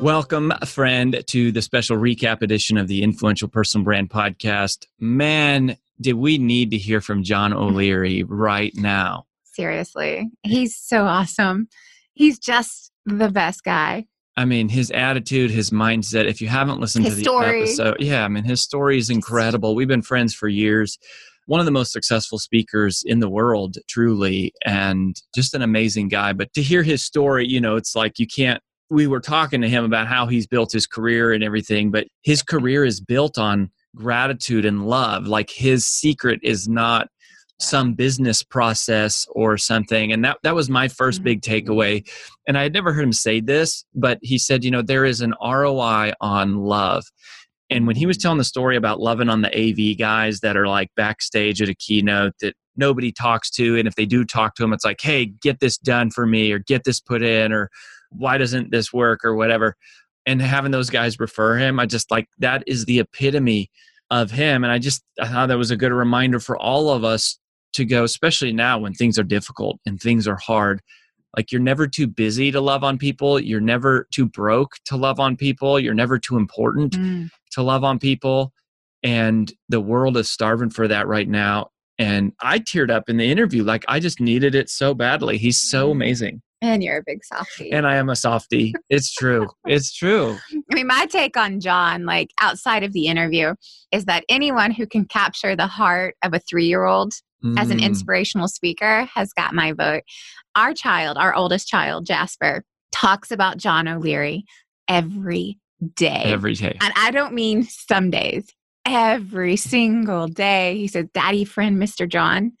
Welcome, friend, to the special recap edition of the Influential Personal Brand Podcast. Man, did we need to hear from John O'Leary right now. Seriously. He's so awesome. He's just the best guy. I mean, his attitude, his mindset, if you haven't listened to the episode. Yeah, I mean, his story is incredible. We've been friends for years. One of the most successful speakers in the world, truly, and just an amazing guy. But to hear his story, you know, it's like you can't. We were talking to him about how he's built his career and everything, but his career is built on gratitude and love. Like his secret is not some business process or something. And that was my first big takeaway. And I had never heard him say this, but he said, you know, there is an ROI on love. And when he was telling the story about loving on the AV guys that are like backstage at a keynote that nobody talks to, and if they do talk to him, it's like, hey, get this done for me or get this put in or why doesn't this work or whatever? And having those guys refer him, I just like, that is the epitome of him. And I thought that was a good reminder for all of us to go, especially now when things are difficult and things are hard. Like you're never too busy to love on people. You're never too broke to love on people. You're never too important to love on people. And the world is starving for that right now. And I teared up in the interview. Like I just needed it so badly. He's so amazing. And you're a big softie. And I am a softie. It's true. It's true. I mean, my take on John, like outside of the interview, is that anyone who can capture the heart of a 3-year-old as an inspirational speaker has got my vote. Our child, our oldest child, Jasper, talks about John O'Leary every day. Every day. And I don't mean some days. Every single day. He says, Daddy friend, Mr. John.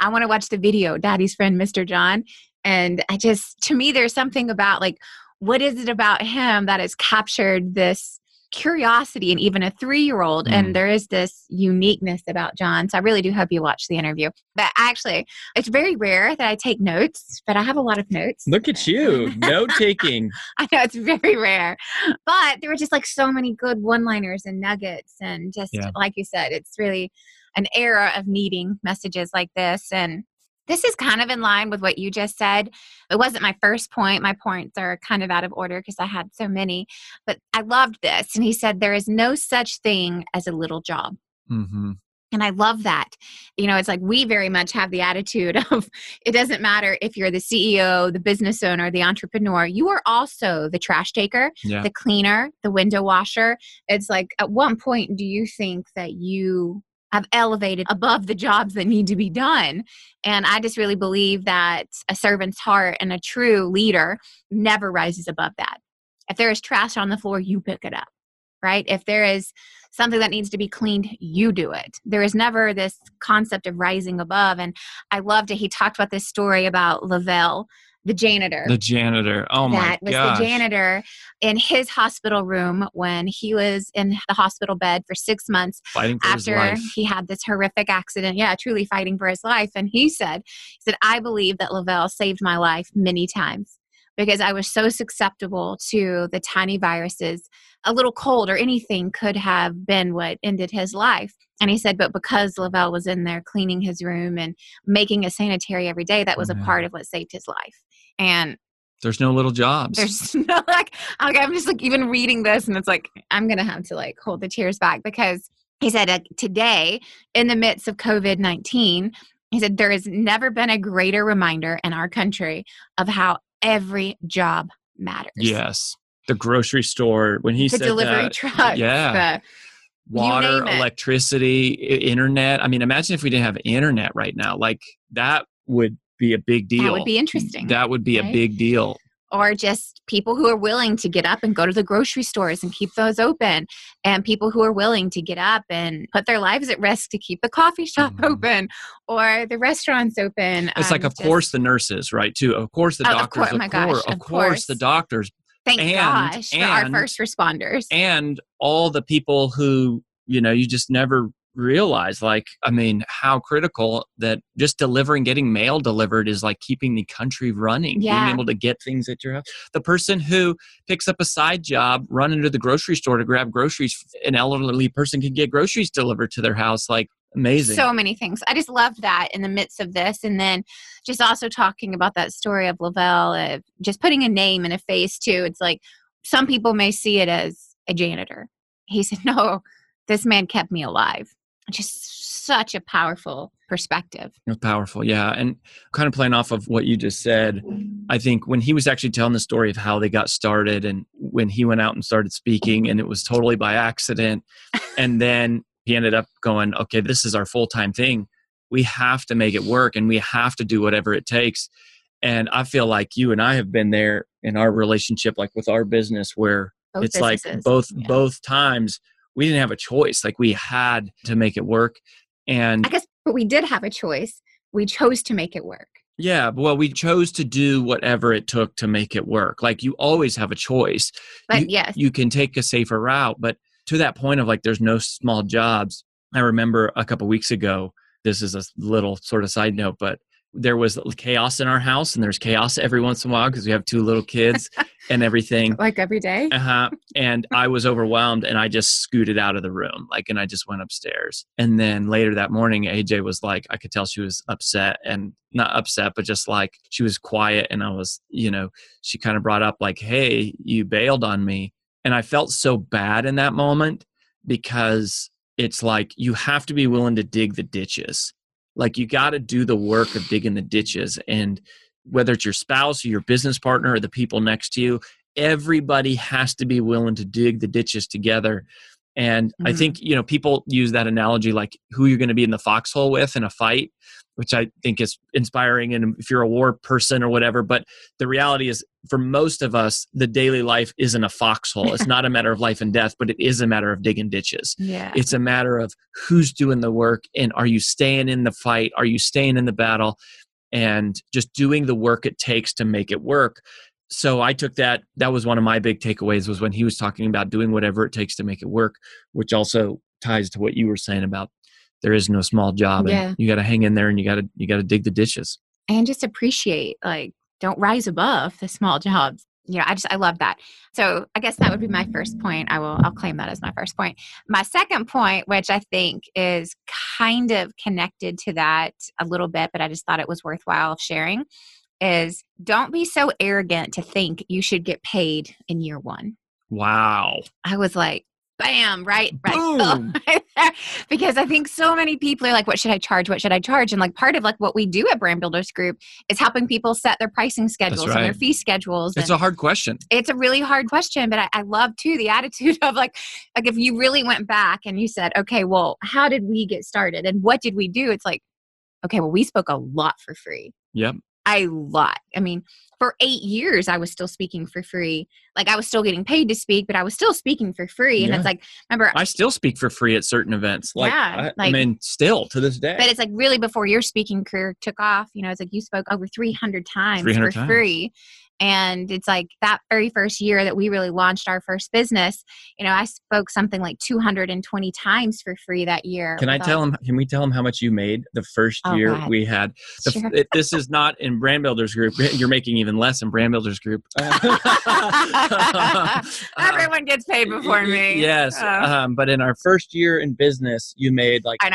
I want to watch the video, Daddy's friend, Mr. John. And I just, to me, there's something about like, what is it about him that has captured this curiosity in even a 3-year-old? And there is this uniqueness about John. So I really do hope you watch the interview. But actually, it's very rare that I take notes, but I have a lot of notes. Look at you. Note taking. I know it's very rare, but there were just like so many good one-liners and nuggets. And just like you said, it's really an era of needing messages like this. And this is kind of in line with what you just said. It wasn't my first point. My points are kind of out of order because I had so many, but I loved this. And he said, there is no such thing as a little job. Mm-hmm. And I love that. You know, it's like we very much have the attitude of it doesn't matter if you're the CEO, the business owner, the entrepreneur, you are also the trash taker, the cleaner, the window washer. It's like, at one point, do you think that you have elevated above the jobs that need to be done? And I just really believe that a servant's heart and a true leader never rises above that. If there is trash on the floor, you pick it up. right? If there is something that needs to be cleaned, you do it. There is never this concept of rising above. And I loved it. He talked about this story about Lavelle, the janitor. The janitor. Oh my gosh. That was the janitor in his hospital room when he was in the hospital bed for 6 months after he had this horrific accident. Yeah, truly fighting for his life. And he said, I believe that Lavelle saved my life many times because I was so susceptible to the tiny viruses. A little cold or anything could have been what ended his life. And he said, but because Lavelle was in there cleaning his room and making it sanitary every day, that was a part of what saved his life. And there's no little jobs. There's no I'm just even reading this and it's like, I'm going to have to hold the tears back because he said today in the midst of COVID-19, he said, there has never been a greater reminder in our country of how every job matters. Yes. The grocery store, when he said the delivery truck. Yeah. Water, electricity, internet. I mean, imagine if we didn't have internet right now. That would be a big deal. That would be interesting. That would be a big deal. Or just people who are willing to get up and go to the grocery stores and keep those open. And people who are willing to get up and put their lives at risk to keep the coffee shop open or the restaurants open. It's of course the nurses, right, too. Of course the doctors. Of course the doctors. Thank gosh for our first responders. And all the people who, you just never realize, how critical that just delivering, getting mail delivered is keeping the country running, being able to get things at your house. The person who picks up a side job, running to the grocery store to grab groceries, an elderly person can get groceries delivered to their house, amazing. So many things. I just loved that in the midst of this. And then just also talking about that story of Lavelle, just putting a name and a face too. It's some people may see it as a janitor. He said, no, this man kept me alive. Just such a powerful perspective. Powerful. Yeah. And kind of playing off of what you just said, I think when he was actually telling the story of how they got started and when he went out and started speaking and it was totally by accident. And then he ended up going, okay, this is our full-time thing. We have to make it work and we have to do whatever it takes. And I feel like you and I have been there in our relationship, with our business where both times we didn't have a choice. We had to make it work. And I guess, but we did have a choice. We chose to make it work. Yeah. Well, we chose to do whatever it took to make it work. You always have a choice. But you can take a safer route, but to that point of there's no small jobs. I remember a couple of weeks ago, this is a little sort of side note, but there was chaos in our house and there's chaos every once in a while because we have two little kids and everything. Every day? Uh-huh. And I was overwhelmed and I just scooted out of the room, and I just went upstairs. And then later that morning, AJ was I could tell she was upset and not upset, but just she was quiet. And I was, she kind of brought up hey, you bailed on me. And I felt so bad in that moment because it's you have to be willing to dig the ditches. You got to do the work of digging the ditches. And whether it's your spouse or your business partner or the people next to you, everybody has to be willing to dig the ditches together. And I think, people use that analogy, who you're going to be in the foxhole with in a fight, which I think is inspiring. And if you're a war person or whatever, but the reality is for most of us, the daily life isn't a foxhole. It's not a matter of life and death, but it is a matter of digging ditches. Yeah. It's a matter of who's doing the work and are you staying in the fight? Are you staying in the battle and just doing the work it takes to make it work? So I took that was one of my big takeaways was when he was talking about doing whatever it takes to make it work, which also ties to what you were saying about there is no small job. Yeah. And you got to hang in there and you got to dig the ditches. And just appreciate, don't rise above the small jobs. I love that. So I guess that would be my first point. I'll claim that as my first point. My second point, which I think is kind of connected to that a little bit, but I just thought it was worthwhile sharing, is don't be so arrogant to think you should get paid in year one. Wow. I was bam, right. Boom. Because I think so many people are what should I charge? What should I charge? And part of what we do at Brand Builders Group is helping people set their pricing schedules and their fee schedules. It's a hard question. It's a really hard question, but I love too the attitude of if you really went back and you said, okay, well, how did we get started? And what did we do? It's okay, well, we spoke a lot for free. Yep. A lot. I mean, for 8 years, I was still speaking for free. Like, I was still getting paid to speak, but I was still speaking for free. And yeah. It's like, remember, I still speak for free at certain events. Like, yeah, like, I mean, still to this day. But it's like, really, before your speaking career took off, you know, it's like you spoke over 300 times. Free. And it's like that very first year that we really launched our first business, you know, I spoke something like 220 times for free that year. Can we tell them how much you made the first year we had? Sure. This is not in Brand Builders Group. You're making even less in Brand Builders Group. Everyone gets paid before me. Yes. But in our first year in business, you made like... In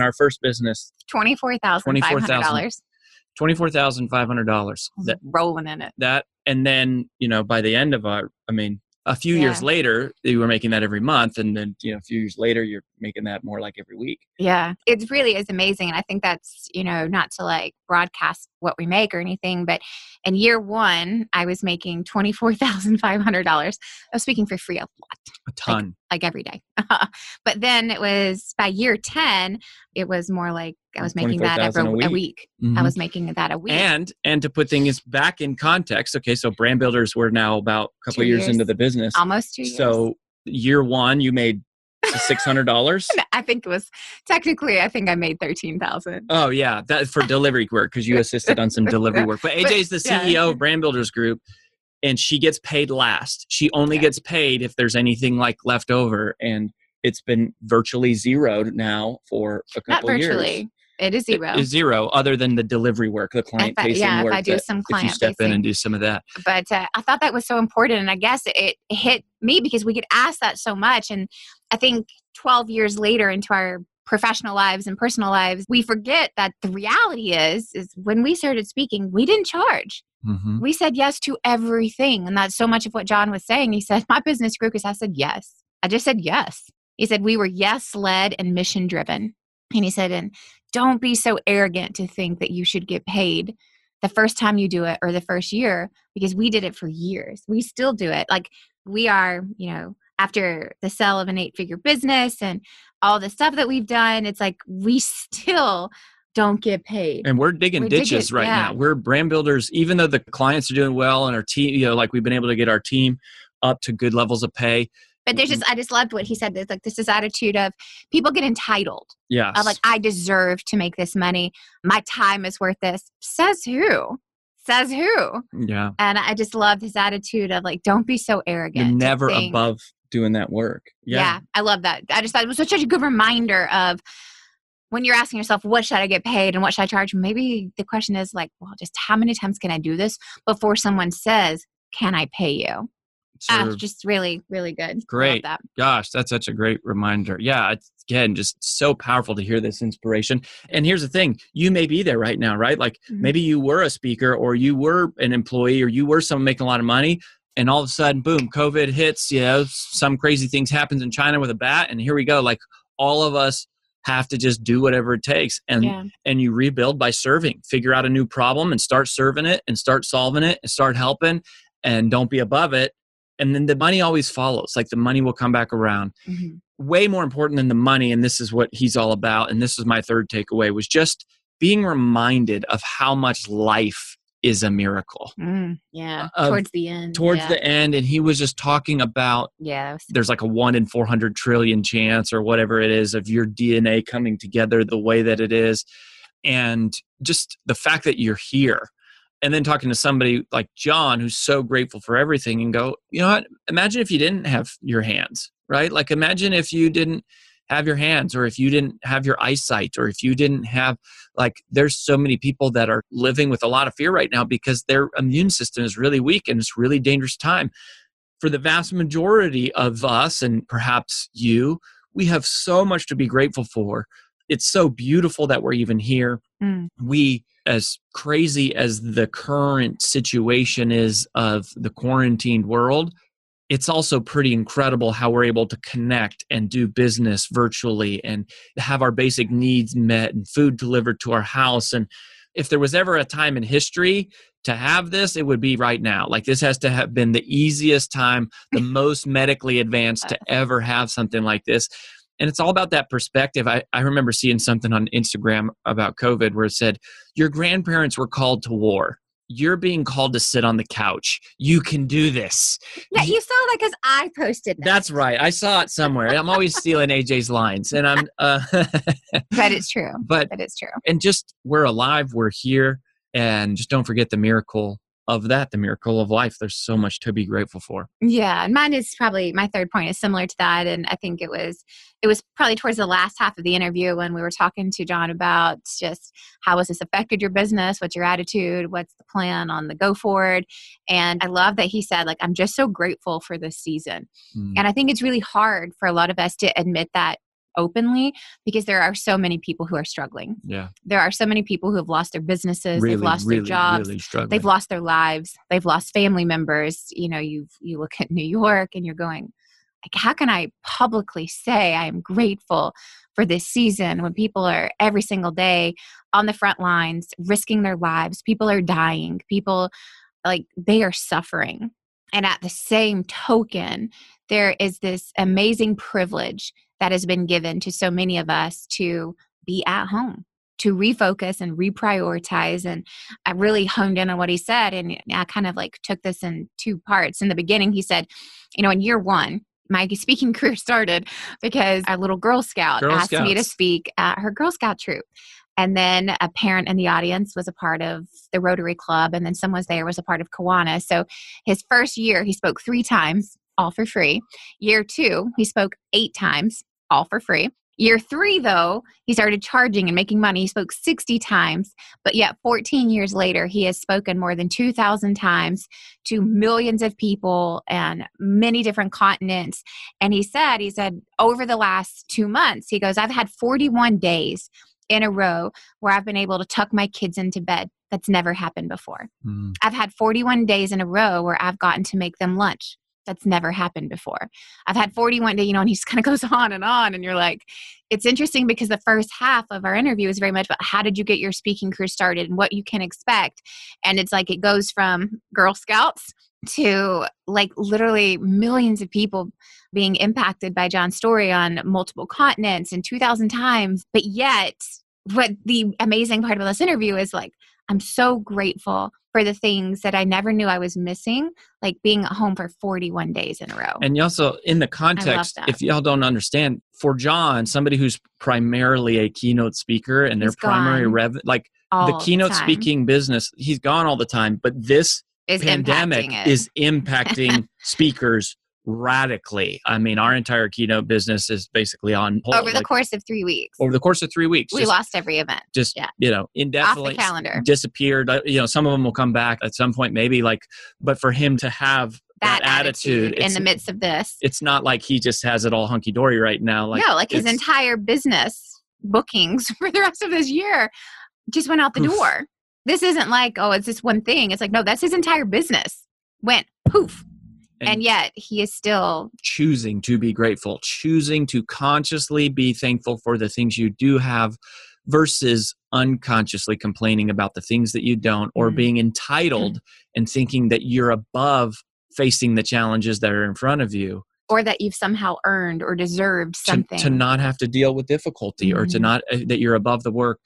our first business. $24,500. $24,500. Rolling in it. That, and then, you know, by the end of a few years later, you were making that every month. And then, you know, a few years later, you're making that more like every week. Yeah. It really is amazing. And I think that's, you know, not to like broadcast what we make or anything, but in year one, I was making $24,500. I was speaking for free a lot. A ton. Like every day. But then it was by year 10, it was more like I was making that every week. Mm-hmm. I was making that a week. And to put things back in context, okay, so Brand Builders were now about a couple of years into the business. Almost 2 years. So year one, you made $600. I think it was technically, I made $13,000. Oh yeah. That for delivery work. 'Cause you assisted on some delivery work, but AJ's the CEO of Brand Builders Group and she gets paid last. She only gets paid if there's anything like left over. And it's been virtually zeroed now for a couple of years. Not virtually. It is zero. It's zero, other than the delivery work, the client-facing work. Yeah, if I do some client-facing. If you step in and do some of that. But I thought that was so important, and I guess it hit me because we get asked that so much. And I think 12 years later into our professional lives and personal lives, we forget that the reality is when we started speaking, we didn't charge. Mm-hmm. We said yes to everything, and that's so much of what John was saying. He said, my business grew because I said yes. I just said yes. He said, we were yes-led and mission-driven. And he said, and don't be so arrogant to think that you should get paid the first time you do it or the first year, because we did it for years. We still do it. Like we are, you know, after the sale of an 8-figure business and all the stuff that we've done, it's like we still don't get paid. And we're digging ditches right now. We're Brand Builders, even though the clients are doing well and our team, you know, like we've been able to get our team up to good levels of pay. But there's just, I just loved what he said. There's like this attitude of people get entitled. Yeah. Like, I deserve to make this money. My time is worth this. Says who? Yeah. And I just love his attitude of like, don't be so arrogant. You're never above doing that work. Yeah. I love that. I just thought it was such a good reminder of when you're asking yourself, what should I get paid and what should I charge? Maybe the question is like, well, just how many times can I do this before someone says, can I pay you? Just really, really good. Great. That. Gosh, that's such a great reminder. Yeah. It's, again, just so powerful to hear this inspiration. And here's the thing. You may be there right now, right? Like maybe you were a speaker or you were an employee or you were someone making a lot of money and all of a sudden, boom, COVID hits, you know, some crazy things happens in China with a bat. And here we go. Like all of us have to just do whatever it takes and you rebuild by serving, figure out a new problem and start serving it and start solving it and start helping and don't be above it. And then the money always follows, like the money will come back around. Mm-hmm. Way more important than the money, and this is what he's all about, and this is my third takeaway, was just being reminded of how much life is a miracle. Towards the end. The end, and he was just talking about there's like a 1 in 400 trillion chance or whatever it is of your DNA coming together the way that it is, and just the fact that you're here. And then talking to somebody like John, who's so grateful for everything and go, you know what? Imagine if you didn't have your hands, right? Like imagine if you didn't have your hands or if you didn't have your eyesight or if you didn't have, like there's so many people that are living with a lot of fear right now because their immune system is really weak and it's really dangerous time. For the vast majority of us and perhaps you, we have so much to be grateful for. It's so beautiful that we're even here. We, as crazy as the current situation is of the quarantined world, it's also pretty incredible how we're able to connect and do business virtually and have our basic needs met and food delivered to our house. And if there was ever a time in history to have this, it would be right now. Like this has to have been the easiest time, the most medically advanced to ever have something like this. And it's all about that perspective. I remember seeing something on Instagram about COVID where it said, your grandparents were called to war. you're being called to sit on the couch. You can do this. Yeah, you saw that because I posted that. That's right. I saw it somewhere. I'm always stealing AJ's lines. And I'm. But it's true. But it's true. And just, we're alive. We're here. And just don't forget the miracle of that, the miracle of life. There's so much to be grateful for. Yeah. And mine is probably, my third point is similar to that. And I think it was probably towards the last half of the interview when we were talking to John about just how has this affected your business? What's your attitude? What's the plan on the go forward? And I love that he said, like, I'm just so grateful for this season. Mm. And I think it's really hard for a lot of us to admit that openly, because there are so many people who are struggling. Yeah. There are so many people who have lost their businesses, they've lost their jobs, they've lost their lives, they've lost family members. You know, you look at New York and you're going, like, how can I publicly say I am grateful for this season when people are every single day on the front lines risking their lives, people are dying, people, like, they are suffering. And at the same token, there is this amazing privilege that has been given to so many of us to be at home, to refocus and reprioritize. And I really honed in on what he said. And I kind of like took this in two parts. In the beginning, he said, you know, in year one, my speaking career started because our little Girl Scout asked me to speak at her Girl Scout troop. And then a parent in the audience was a part of the Rotary Club. And then someone there was a part of Kiwanis. So his first year, he spoke 3 times, all for free. Year 2, he spoke 8 times. All for free. Year 3, though, he started charging and making money. He spoke 60 times, but yet 14 years later, he has spoken more than 2,000 times to millions of people and many different continents. And he said, over the last 2 months, he goes, I've had 41 days in a row where I've been able to tuck my kids into bed. That's never happened before. Mm. I've had 41 days in a row where I've gotten to make them lunch. That's never happened before. I've had 41 days, you know, and he just kind of goes on. And you're like, it's interesting because the first half of our interview is very much about how did you get your speaking career started and what you can expect. And it's like, it goes from Girl Scouts to like literally millions of people being impacted by John's story on multiple continents and 2,000 times. But yet what the amazing part about this interview is like, I'm so grateful for the things that I never knew I was missing, like being at home for 41 days in a row. And you also, in the context, if y'all don't understand, for John, somebody who's primarily a keynote speaker and their primary like the keynote speaking business, he's gone all the time, but this pandemic is impacting speakers radically. I mean, our entire keynote business is basically on hold. Over the course of 3 weeks. We lost every event. You know, indefinitely. Off the calendar. Disappeared. You know, some of them will come back at some point, maybe like, but for him to have that attitude in the midst of this. It's not like he just has it all hunky-dory right now. Like, no, like his entire business bookings for the rest of this year just went out the door. This isn't like, oh, it's this one thing. It's like, no, that's his entire business. Went poof. And yet he is still choosing to be grateful, choosing to consciously be thankful for the things you do have versus unconsciously complaining about the things that you don't, or being entitled and thinking that you're above facing the challenges that are in front of you. Or that you've somehow earned or deserved something. To not have to deal with difficulty or to not, that you're above the work.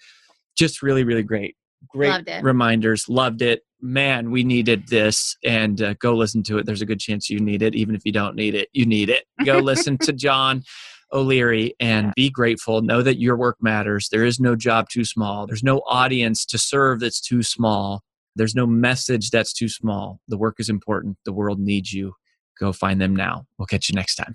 Just really, really great. Great reminders. Loved it. Man, we needed this, and go listen to it. There's a good chance you need it. Even if you don't need it, you need it. Go listen to John O'Leary and be grateful. Know that your work matters. There is no job too small. There's no audience to serve that's too small. There's no message that's too small. The work is important. The world needs you. Go find them now. We'll catch you next time.